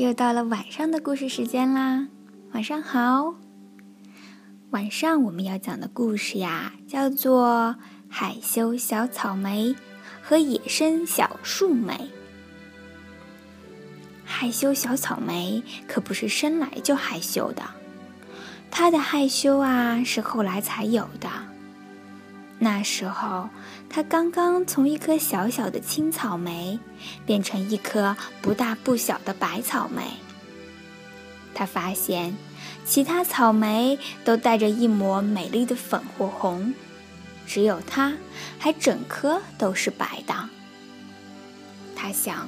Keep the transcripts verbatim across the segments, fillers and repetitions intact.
又到了晚上的故事时间啦，晚上好。晚上我们要讲的故事呀，叫做海修小草莓和野生小树莓。害羞小草莓可不是生来就害羞的，她的害羞啊是后来才有的。那时候她刚刚从一颗小小的青草莓变成一颗不大不小的白草莓，她发现其他草莓都带着一抹美丽的粉或红，只有她还整颗都是白的。她想，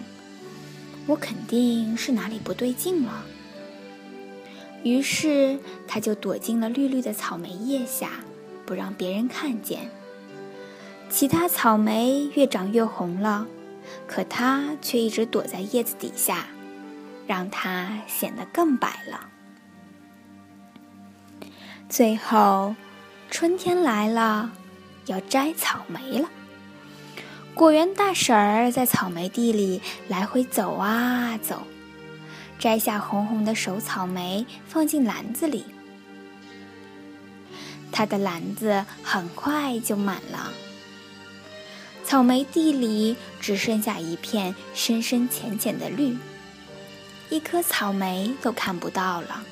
我肯定是哪里不对劲了。于是他就躲进了绿绿的草莓叶下，不让别人看见。其他草莓越长越红了，可他却一直躲在叶子底下，让它显得更白了。最后，春天来了，要摘草莓了。果园大婶儿在草莓地里来回走啊走，摘下红红的熟草莓放进篮子里。她的篮子很快就满了，草莓地里只剩下一片深深浅浅的绿，一颗草莓都看不到了。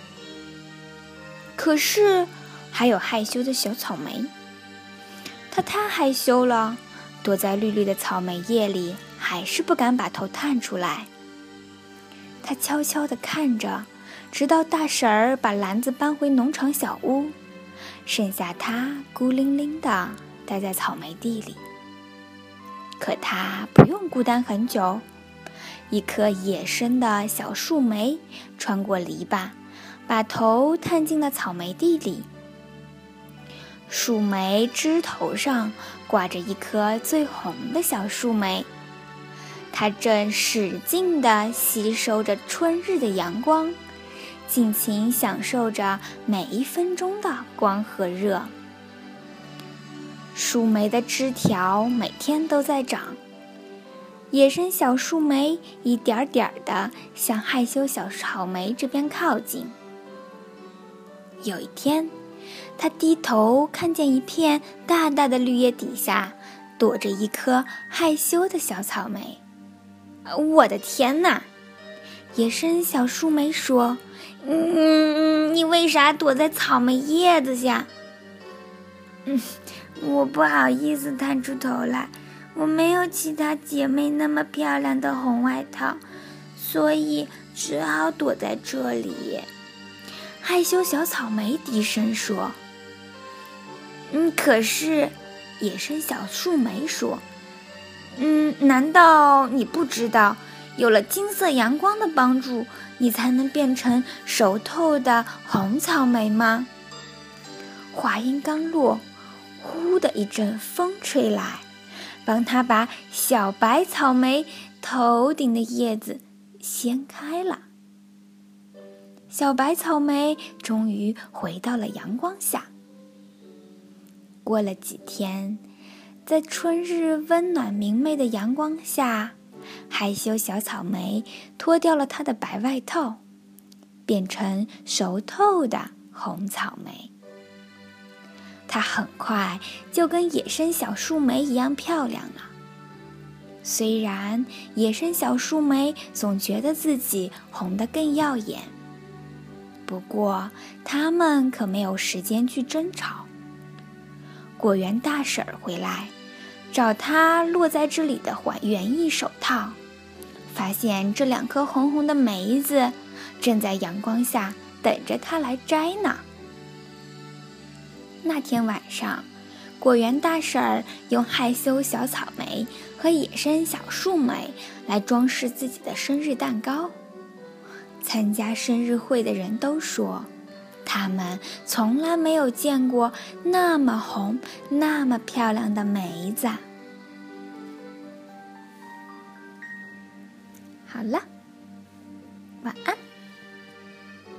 可是还有害羞的小草莓，她太害羞了，躲在绿绿的草莓叶里，还是不敢把头探出来。他悄悄地看着，直到大婶儿把篮子搬回农场小屋，剩下他孤零零地待在草莓地里。可他不用孤单很久，一颗野生的小树莓穿过篱笆，把头探进了草莓地里。树莓枝头上挂着一颗最红的小树莓，它正使劲地吸收着春日的阳光，尽情享受着每一分钟的光和热。树莓的枝条每天都在长，野生小树莓一点点地向害羞小草莓这边靠近。有一天，他低头看见一片大大的绿叶底下躲着一颗害羞的小草莓。我的天哪！野生小树莓说：“嗯，你为啥躲在草莓叶子下？”嗯，我不好意思探出头来，我没有其他姐妹那么漂亮的红外套，所以只好躲在这里。害羞小草莓低声说：“嗯，可是。”野生小树莓说：“嗯，难道你不知道，有了金色阳光的帮助，你才能变成熟透的红草莓吗？”话音刚落，呼的一阵风吹来，帮他把小白草莓头顶的叶子掀开了。小白草莓终于回到了阳光下。过了几天，在春日温暖明媚的阳光下，害羞小草莓脱掉了她的白外套，变成熟透的红草莓。她很快就跟野生小树莓一样漂亮了。虽然野生小树莓总觉得自己红得更耀眼，不过他们可没有时间去争吵。果园大婶回来找她落在这里的园艺手套，发现这两颗红红的梅子正在阳光下等着她来摘呢。那天晚上，果园大婶用害羞小草莓和野生小树莓来装饰自己的生日蛋糕。参加生日会的人都说，他们从来没有见过那么红那么漂亮的梅子。好了，晚安。